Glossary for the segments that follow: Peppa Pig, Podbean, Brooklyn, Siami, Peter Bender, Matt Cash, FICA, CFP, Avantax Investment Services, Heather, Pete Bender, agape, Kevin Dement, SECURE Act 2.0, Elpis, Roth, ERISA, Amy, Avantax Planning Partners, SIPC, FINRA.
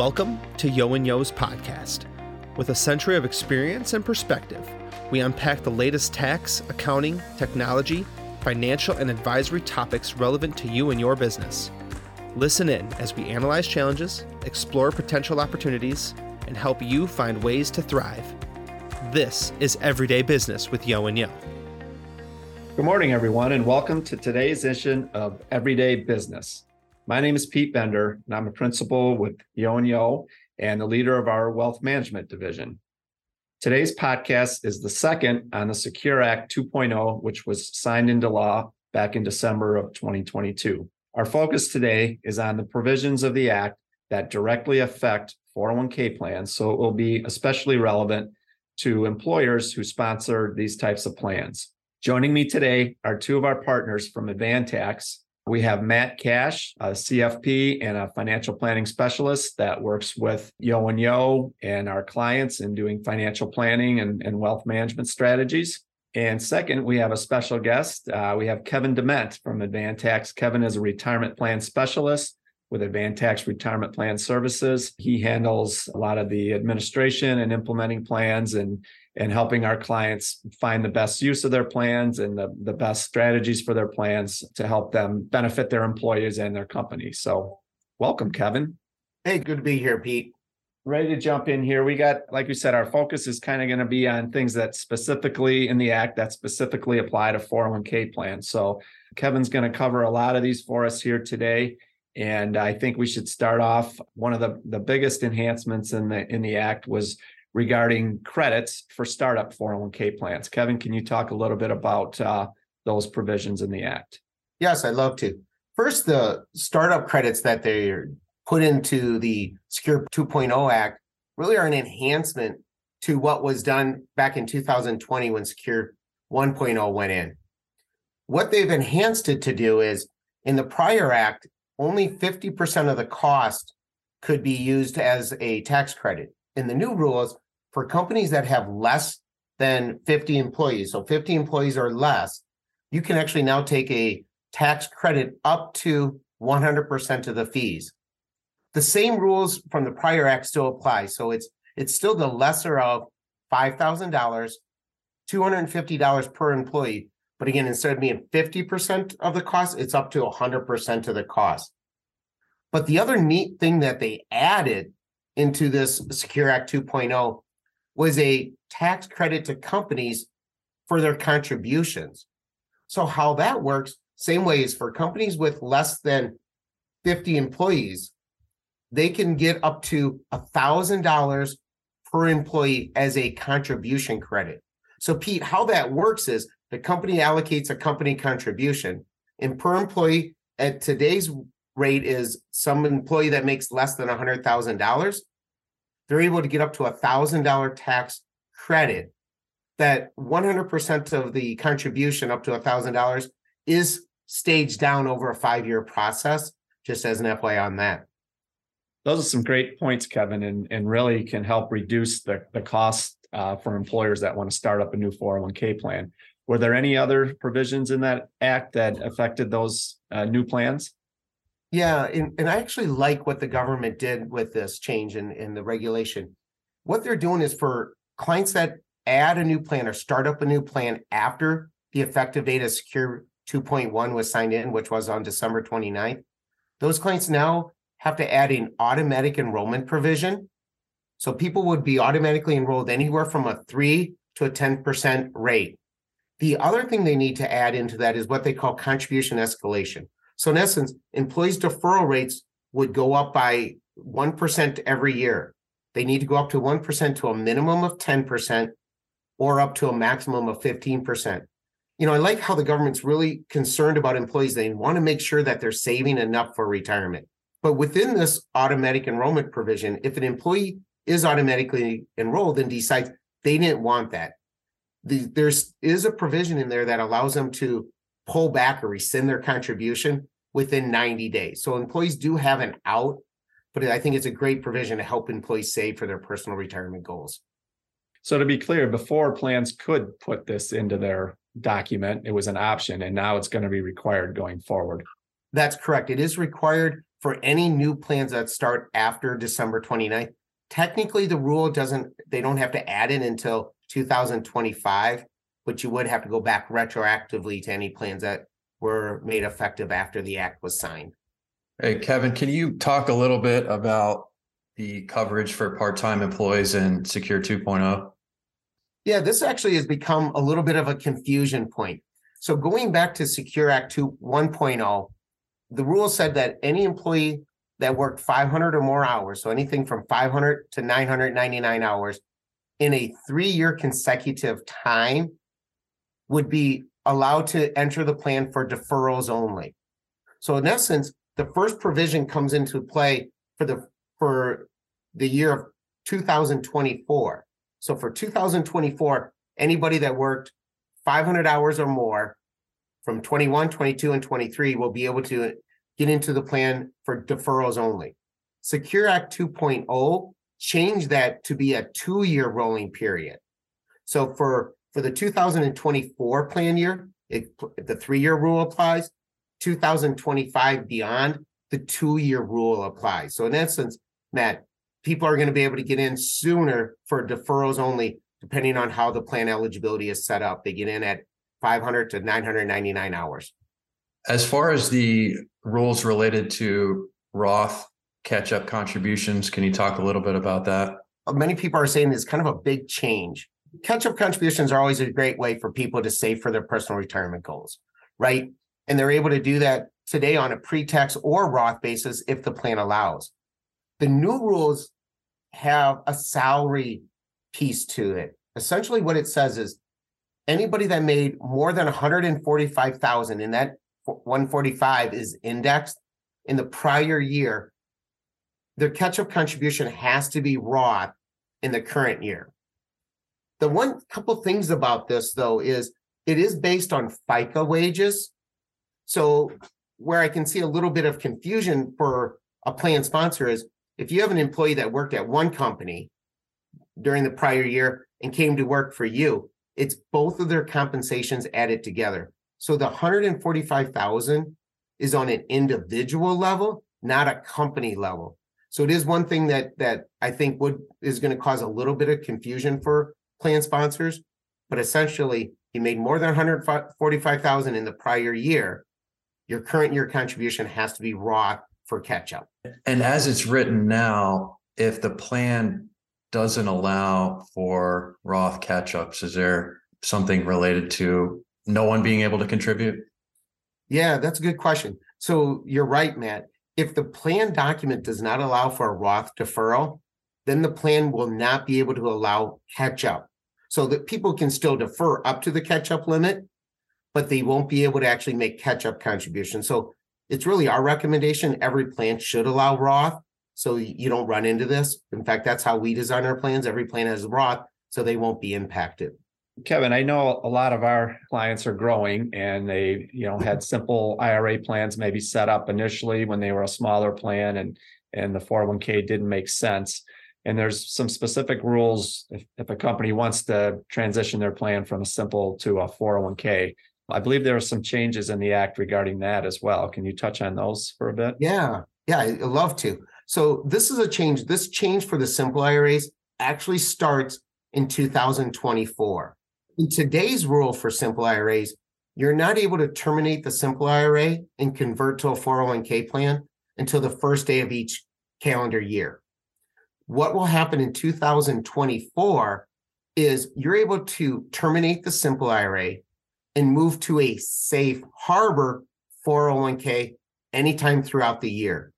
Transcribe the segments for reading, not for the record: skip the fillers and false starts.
Welcome to Yo & Yo's podcast. With a century of experience and perspective, we unpack the latest tax, accounting, technology, financial, and advisory topics relevant to you and your business. Listen in as we analyze challenges, explore potential opportunities, and help you find ways to thrive. This is Everyday Business with Yo & Yo. Good morning, everyone, and welcome to today's edition of Everyday Business. My name is Pete Bender, and I'm a principal with Yo & Yo and the leader of our wealth management division. Today's podcast is the second on the SECURE Act 2.0, which was signed into law back in December of 2022. Our focus today is on the provisions of the Act that directly affect 401k plans, so it will be especially relevant to employers who sponsor these types of plans. Joining me today are two of our partners from Avantax. We have Matt Cash, a CFP and a financial planning specialist that works with Yo & Yo and our clients in doing financial planning and wealth management strategies. And second, we have a special guest. We have Kevin Dement from Avantax. Kevin is a retirement plan specialist with Avantax Retirement Plan Services. He handles a lot of the administration and implementing plans and helping our clients find the best use of their plans and the best strategies for their plans to help them benefit their employees and their company. So welcome, Kevin. Hey, good to be here, Pete. Ready to jump in here. We got, like we said, our focus is kind of going to be on things that specifically in the Act that specifically apply to 401k plans. So Kevin's going to cover a lot of these for us here today. And I think we should start off. One of the biggest enhancements in the Act was regarding credits for startup 401k plans. Kevin, can you talk a little bit about those provisions in the Act? Yes, I'd love to. First, the startup credits that they put into the SECURE 2.0 Act really are an enhancement to what was done back in 2020 when SECURE 1.0 went in. What they've enhanced it to do is, in the prior Act, only 50% of the cost could be used as a tax credit. In the new rules, for companies that have less than 50 employees, so 50 employees or less, you can actually now take a tax credit up to 100% of the fees. The same rules from the prior act still apply. So it's still the lesser of $5,000, $250 per employee. But again, instead of being 50% of the cost, it's up to 100% of the cost. But the other neat thing that they added into this SECURE Act 2.0 was a tax credit to companies for their contributions. So how that works, same way as for companies with less than 50 employees, they can get up to $1,000 per employee as a contribution credit. So Pete, how that works is the company allocates a company contribution, and per employee at today's rate is some employee that makes less than $100,000, they're able to get up to $1,000 tax credit. That 100% of the contribution up to $1,000 is staged down over a 5-year process, just as an FYI on that. Those are some great points, Kevin, and really can help reduce the cost for employers that want to start up a new 401k plan. Were there any other provisions in that act that affected those new plans? Yeah, and I actually like what the government did with this change in the regulation. What they're doing is for clients that add a new plan or start up a new plan after the effective date of SECURE 2.1 was signed in, which was on December 29th, those clients now have to add an automatic enrollment provision. So people would be automatically enrolled anywhere from a 3% to a 10% rate. The other thing they need to add into that is what they call contribution escalation. So in essence, employees' deferral rates would go up by 1% every year. They need to go up to 1% to a minimum of 10% or up to a maximum of 15%. You know, I like how the government's really concerned about employees. They want to make sure that they're saving enough for retirement. But within this automatic enrollment provision, if an employee is automatically enrolled and decides they didn't want that, there is a provision in there that allows them to pull back or rescind their contribution within 90 days. So employees do have an out, but I think it's a great provision to help employees save for their personal retirement goals. So to be clear, before plans could put this into their document, it was an option, and now it's going to be required going forward. That's correct. It is required for any new plans that start after December 29th. Technically, the rule doesn't, they don't have to add it until 2025, but you would have to go back retroactively to any plans that were made effective after the act was signed. Hey, Kevin, can you talk a little bit about the coverage for part-time employees in SECURE 2.0? Yeah, this actually has become a little bit of a confusion point. So going back to SECURE Act 1.0, the rule said that any employee that worked 500 or more hours, so anything from 500 to 999 hours in a 3-year consecutive time, would be allowed to enter the plan for deferrals only. So in essence, the first provision comes into play for the year of 2024. So for 2024, anybody that worked 500 hours or more from 21, 22, and 23 will be able to get into the plan for deferrals only. SECURE Act 2.0 changed that to be a 2-year rolling period. So for the 2024 plan year, the 3-year rule applies. 2025 beyond, the 2-year rule applies. So in essence, Matt, people are going to be able to get in sooner for deferrals only, depending on how the plan eligibility is set up. They get in at 500 to 999 hours. As far as the rules related to Roth catch-up contributions, can you talk a little bit about that? Many people are saying it's kind of a big change. Catch-up contributions are always a great way for people to save for their personal retirement goals, right? And they're able to do that today on a pre-tax or Roth basis if the plan allows. The new rules have a salary piece to it. Essentially what it says is anybody that made more than $145,000, and that 145 is indexed in the prior year, their catch-up contribution has to be Roth in the current year. The one couple things about this, though, is it is based on FICA wages. So where I can see a little bit of confusion for a plan sponsor is if you have an employee that worked at one company during the prior year and came to work for you, it's both of their compensations added together. So the $145,000 is on an individual level, not a company level. So it is one thing that I think is going to cause a little bit of confusion for plan sponsors, but essentially you made more than $145,000 in the prior year. Your current year contribution has to be Roth for catch up. And as it's written now, if the plan doesn't allow for Roth catch ups, is there something related to no one being able to contribute? Yeah, that's a good question. So you're right, Matt. If the plan document does not allow for a Roth deferral, then the plan will not be able to allow catch up. So that people can still defer up to the catch-up limit, but they won't be able to actually make catch-up contributions. So it's really our recommendation. Every plan should allow Roth so you don't run into this. In fact, that's how we design our plans. Every plan has Roth, so they won't be impacted. Kevin, I know a lot of our clients are growing and they had simple IRA plans maybe set up initially when they were a smaller plan and the 401k didn't make sense. And there's some specific rules if a company wants to transition their plan from a simple to a 401k. I believe there are some changes in the act regarding that as well. Can you touch on those for a bit? Yeah, I'd love to. So this is a change. This change for the simple IRAs actually starts in 2024. In today's rule for simple IRAs, you're not able to terminate the simple IRA and convert to a 401k plan until the first day of each calendar year. What will happen in 2024 is you're able to terminate the simple IRA and move to a safe harbor 401k anytime throughout the year.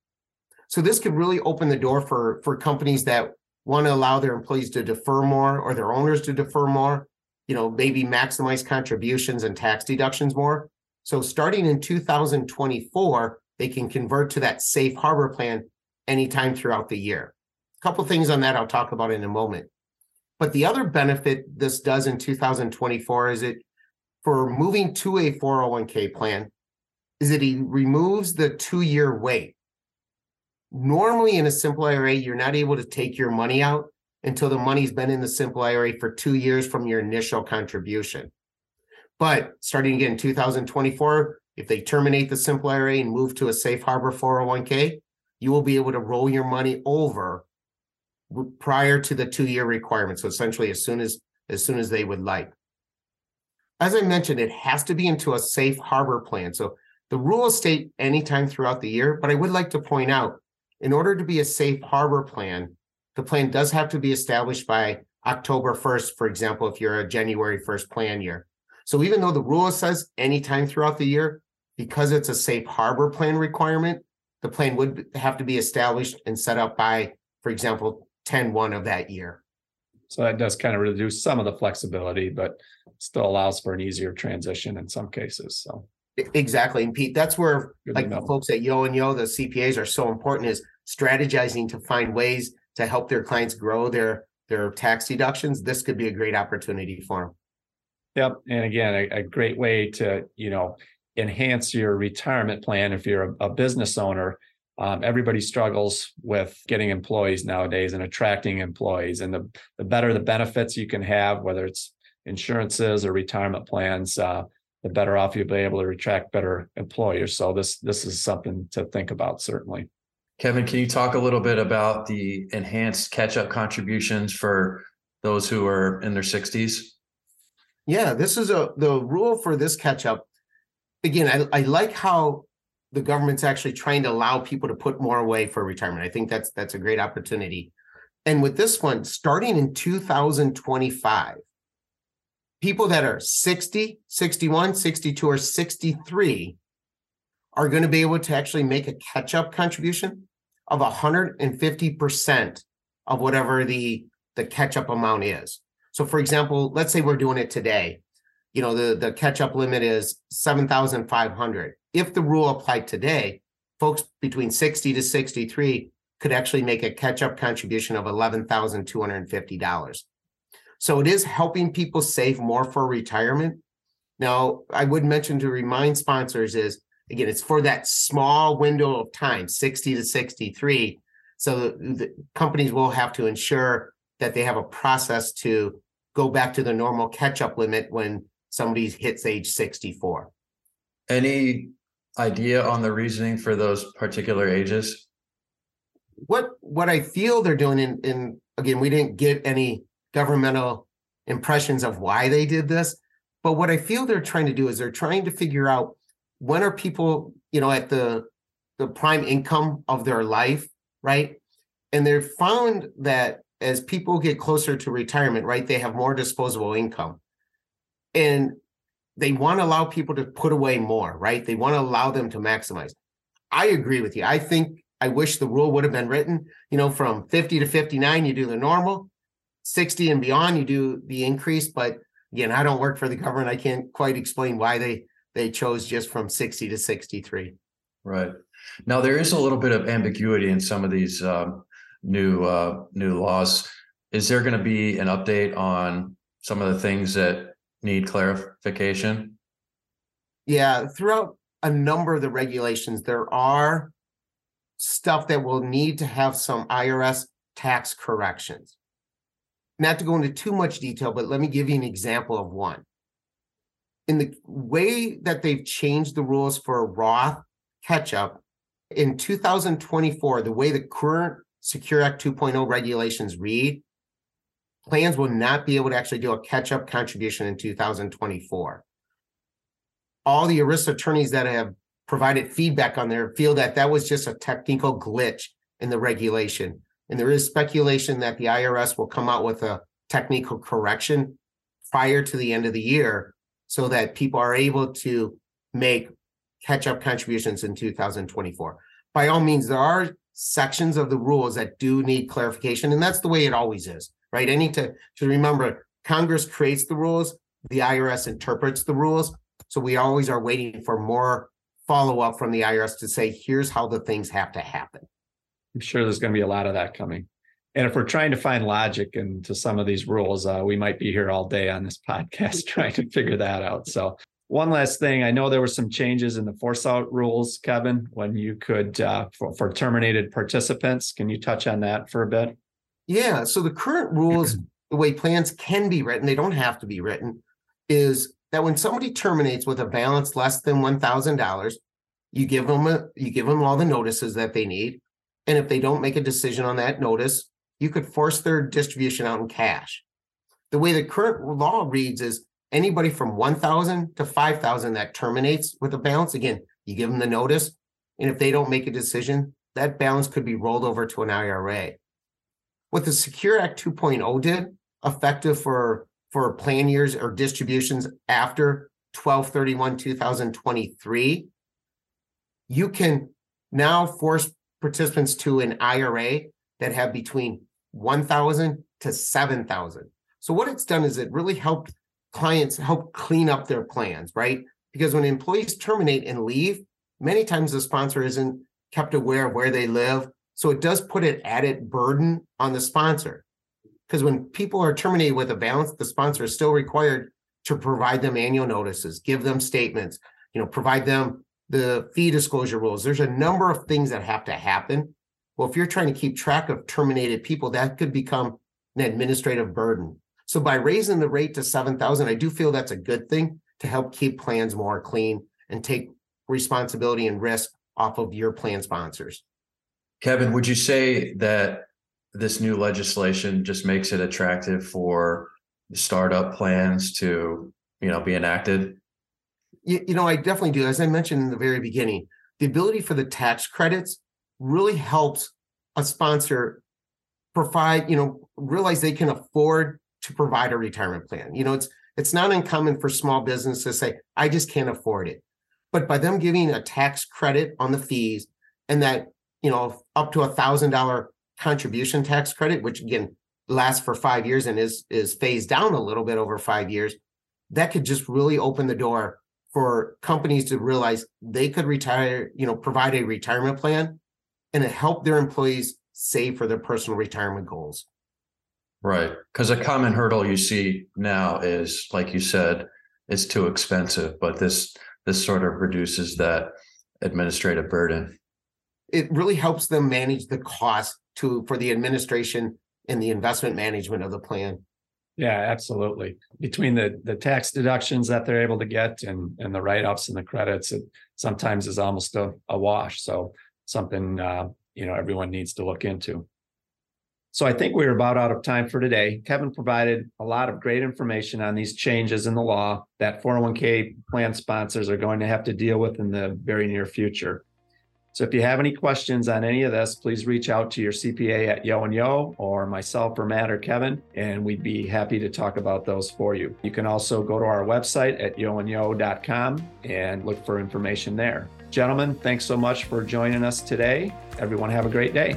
So this could really open the door for companies that want to allow their employees to defer more or their owners to defer more, maybe maximize contributions and tax deductions more. So starting in 2024, they can convert to that safe harbor plan anytime throughout the year. Couple things on that I'll talk about in a moment. But the other benefit this does in 2024 is for moving to a 401k plan is that it removes the 2-year wait. Normally in a simple IRA, you're not able to take your money out until the money's been in the simple IRA for 2 years from your initial contribution. But starting again in 2024, if they terminate the simple IRA and move to a safe harbor 401k, you will be able to roll your money over prior to the 2-year requirement. So essentially, as soon as they would like. As I mentioned, it has to be into a safe harbor plan. So the rules state anytime throughout the year, but I would like to point out, in order to be a safe harbor plan, the plan does have to be established by October 1st, for example, if you're a January 1st plan year. So even though the rule says anytime throughout the year, because it's a safe harbor plan requirement, the plan would have to be established and set up by, for example, 10/1 of that year. So that does kind of reduce some of the flexibility, but still allows for an easier transition in some cases. So exactly. And Pete, that's where the folks at Yo&Yo, the CPAs, are so important, is strategizing to find ways to help their clients grow their tax deductions. This could be a great opportunity for them. Yep. And again, a great way to, enhance your retirement plan if you're a business owner. Everybody struggles with getting employees nowadays and attracting employees. And the better the benefits you can have, whether it's insurances or retirement plans, the better off you'll be able to attract better employers. So this is something to think about, certainly. Kevin, can you talk a little bit about the enhanced catch-up contributions for those who are in their 60s? Yeah, this is the rule for this catch-up. Again, I like how the government's actually trying to allow people to put more away for retirement. I think that's a great opportunity. And with this one, starting in 2025, people that are 60, 61, 62, or 63 are going to be able to actually make a catch-up contribution of 150% of whatever the catch-up amount is. So for example, let's say we're doing it today. The catch-up limit is $7,500. If the rule applied today, folks between 60 to 63 could actually make a catch-up contribution of $11,250. So it is helping people save more for retirement. Now, I would mention to remind sponsors is, again, it's for that small window of time, 60 to 63. So the companies will have to ensure that they have a process to go back to the normal catch-up limit when somebody hits age 64. Any idea on the reasoning for those particular ages? What I feel they're doing, and again, we didn't get any governmental impressions of why they did this, but what I feel they're trying to do is they're trying to figure out when are people, at the prime income of their life, right? And they've found that as people get closer to retirement, right, they have more disposable income. And they want to allow people to put away more, right? They want to allow them to maximize. I agree with you. I wish the rule would have been written, from 50 to 59, you do the normal, 60 and beyond, you do the increase. But again, I don't work for the government. I can't quite explain why they chose just from 60 to 63. Right. Now, there is a little bit of ambiguity in some of these new laws. Is there going to be an update on some of the things that need clarification? Yeah, throughout a number of the regulations, there are stuff that will need to have some IRS tax corrections. Not to go into too much detail, but let me give you an example of one. In the way that they've changed the rules for Roth catch-up, in 2024, the way the current SECURE Act 2.0 regulations read, plans will not be able to actually do a catch-up contribution in 2024. All the ERISA attorneys that have provided feedback on there feel that was just a technical glitch in the regulation. And there is speculation that the IRS will come out with a technical correction prior to the end of the year so that people are able to make catch-up contributions in 2024. By all means, there are sections of the rules that do need clarification, and that's the way it always is, right? I need to remember, Congress creates the rules, the IRS interprets the rules, so we always are waiting for more follow-up from the IRS to say, here's how the things have to happen. I'm sure there's going to be a lot of that coming. And if we're trying to find logic into some of these rules, we might be here all day on this podcast trying to figure that out. So one last thing, I know there were some changes in the force-out rules, Kevin, when you could, for terminated participants. Can you touch on that for a bit? Yeah, so the current rules, the way plans can be written, they don't have to be written, is that when somebody terminates with a balance less than $1,000, you give them all the notices that they need. And if they don't make a decision on that notice, you could force their distribution out in cash. The way the current law reads is anybody from 1,000 to 5,000 that terminates with a balance, again, you give them the notice, and if they don't make a decision, that balance could be rolled over to an IRA. What the SECURE Act 2.0 did, effective for plan years or distributions after 12/31/2023, you can now force participants to an IRA that have between 1,000 to 7,000. So what it's done is it really helped clients help clean up their plans, right? Because when employees terminate and leave, many times the sponsor isn't kept aware of where they live. So it does put an added burden on the sponsor. Because when people are terminated with a balance, the sponsor is still required to provide them annual notices, give them statements, provide them the fee disclosure rules. There's a number of things that have to happen. Well, if you're trying to keep track of terminated people, that could become an administrative burden. So by raising the rate to 7,000, I do feel that's a good thing to help keep plans more clean and take responsibility and risk off of your plan sponsors. Kevin, would you say that this new legislation just makes it attractive for startup plans to, be enacted? I definitely do. As I mentioned in the very beginning, the ability for the tax credits really helps a sponsor provide, realize they can afford to provide a retirement plan. It's not uncommon for small businesses to say, I just can't afford it. But by them giving a tax credit on the fees and that, up to $1,000 contribution tax credit, which again lasts for 5 years and is phased down a little bit over 5 years, that could just really open the door for companies to realize they could retire, provide a retirement plan and help their employees save for their personal retirement goals. Right. Because a common hurdle you see now is, like you said, it's too expensive, but this sort of reduces that administrative burden. It really helps them manage the cost for the administration and the investment management of the plan. Yeah, absolutely. Between the tax deductions that they're able to get and the write-offs and the credits, it sometimes is almost a wash. So something, everyone needs to look into. So I think we're about out of time for today. Kevin provided a lot of great information on these changes in the law that 401k plan sponsors are going to have to deal with in the very near future. So if you have any questions on any of this, please reach out to your CPA at Yo & Yo or myself or Matt or Kevin, and we'd be happy to talk about those for you. You can also go to our website at yoandyo.com and look for information there. Gentlemen, thanks so much for joining us today. Everyone have a great day.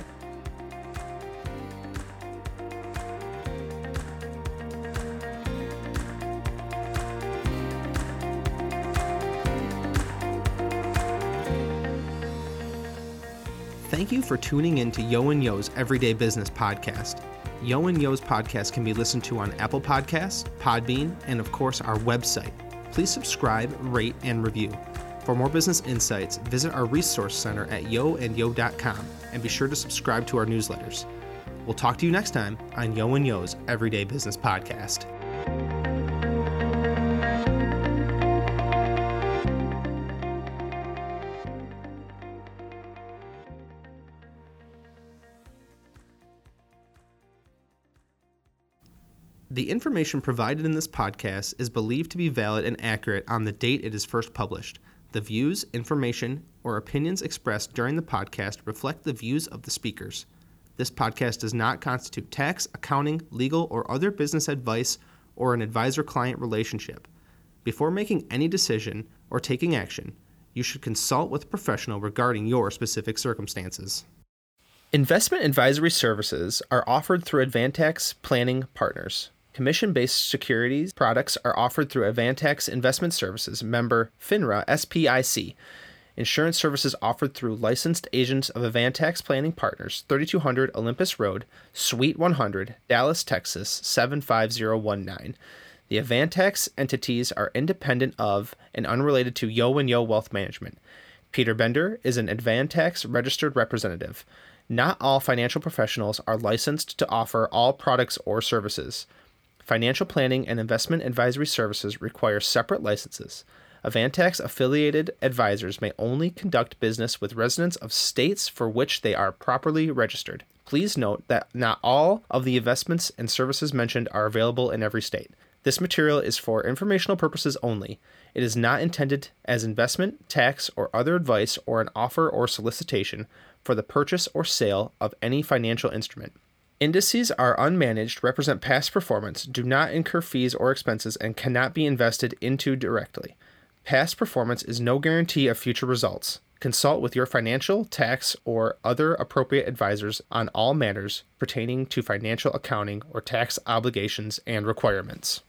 Thank you for tuning in to Yo & Yo's Everyday Business Podcast. Yo & Yo's podcast can be listened to on Apple Podcasts, Podbean, and of course our website. Please subscribe, rate, and review. For more business insights, visit our resource center at yoandyo.com and be sure to subscribe to our newsletters. We'll talk to you next time on Yo & Yo's Everyday Business Podcast. The information provided in this podcast is believed to be valid and accurate on the date it is first published. The views, information, or opinions expressed during the podcast reflect the views of the speakers. This podcast does not constitute tax, accounting, legal, or other business advice or an advisor-client relationship. Before making any decision or taking action, you should consult with a professional regarding your specific circumstances. Investment advisory services are offered through Avantax Planning Partners. Commission-based securities products are offered through Avantax Investment Services, member FINRA, SIPC. Insurance services offered through licensed agents of Avantax Planning Partners, 3200 Olympus Road, Suite 100, Dallas, Texas, 75019. The Avantax entities are independent of and unrelated to Yo & Yo Wealth Management. Peter Bender is an Avantax registered representative. Not all financial professionals are licensed to offer all products or services. Financial planning and investment advisory services require separate licenses. Avantax-affiliated advisors may only conduct business with residents of states for which they are properly registered. Please note that not all of the investments and services mentioned are available in every state. This material is for informational purposes only. It is not intended as investment, tax, or other advice or an offer or solicitation for the purchase or sale of any financial instrument. Indices are unmanaged, represent past performance, do not incur fees or expenses, and cannot be invested into directly. Past performance is no guarantee of future results. Consult with your financial, tax, or other appropriate advisors on all matters pertaining to financial accounting or tax obligations and requirements.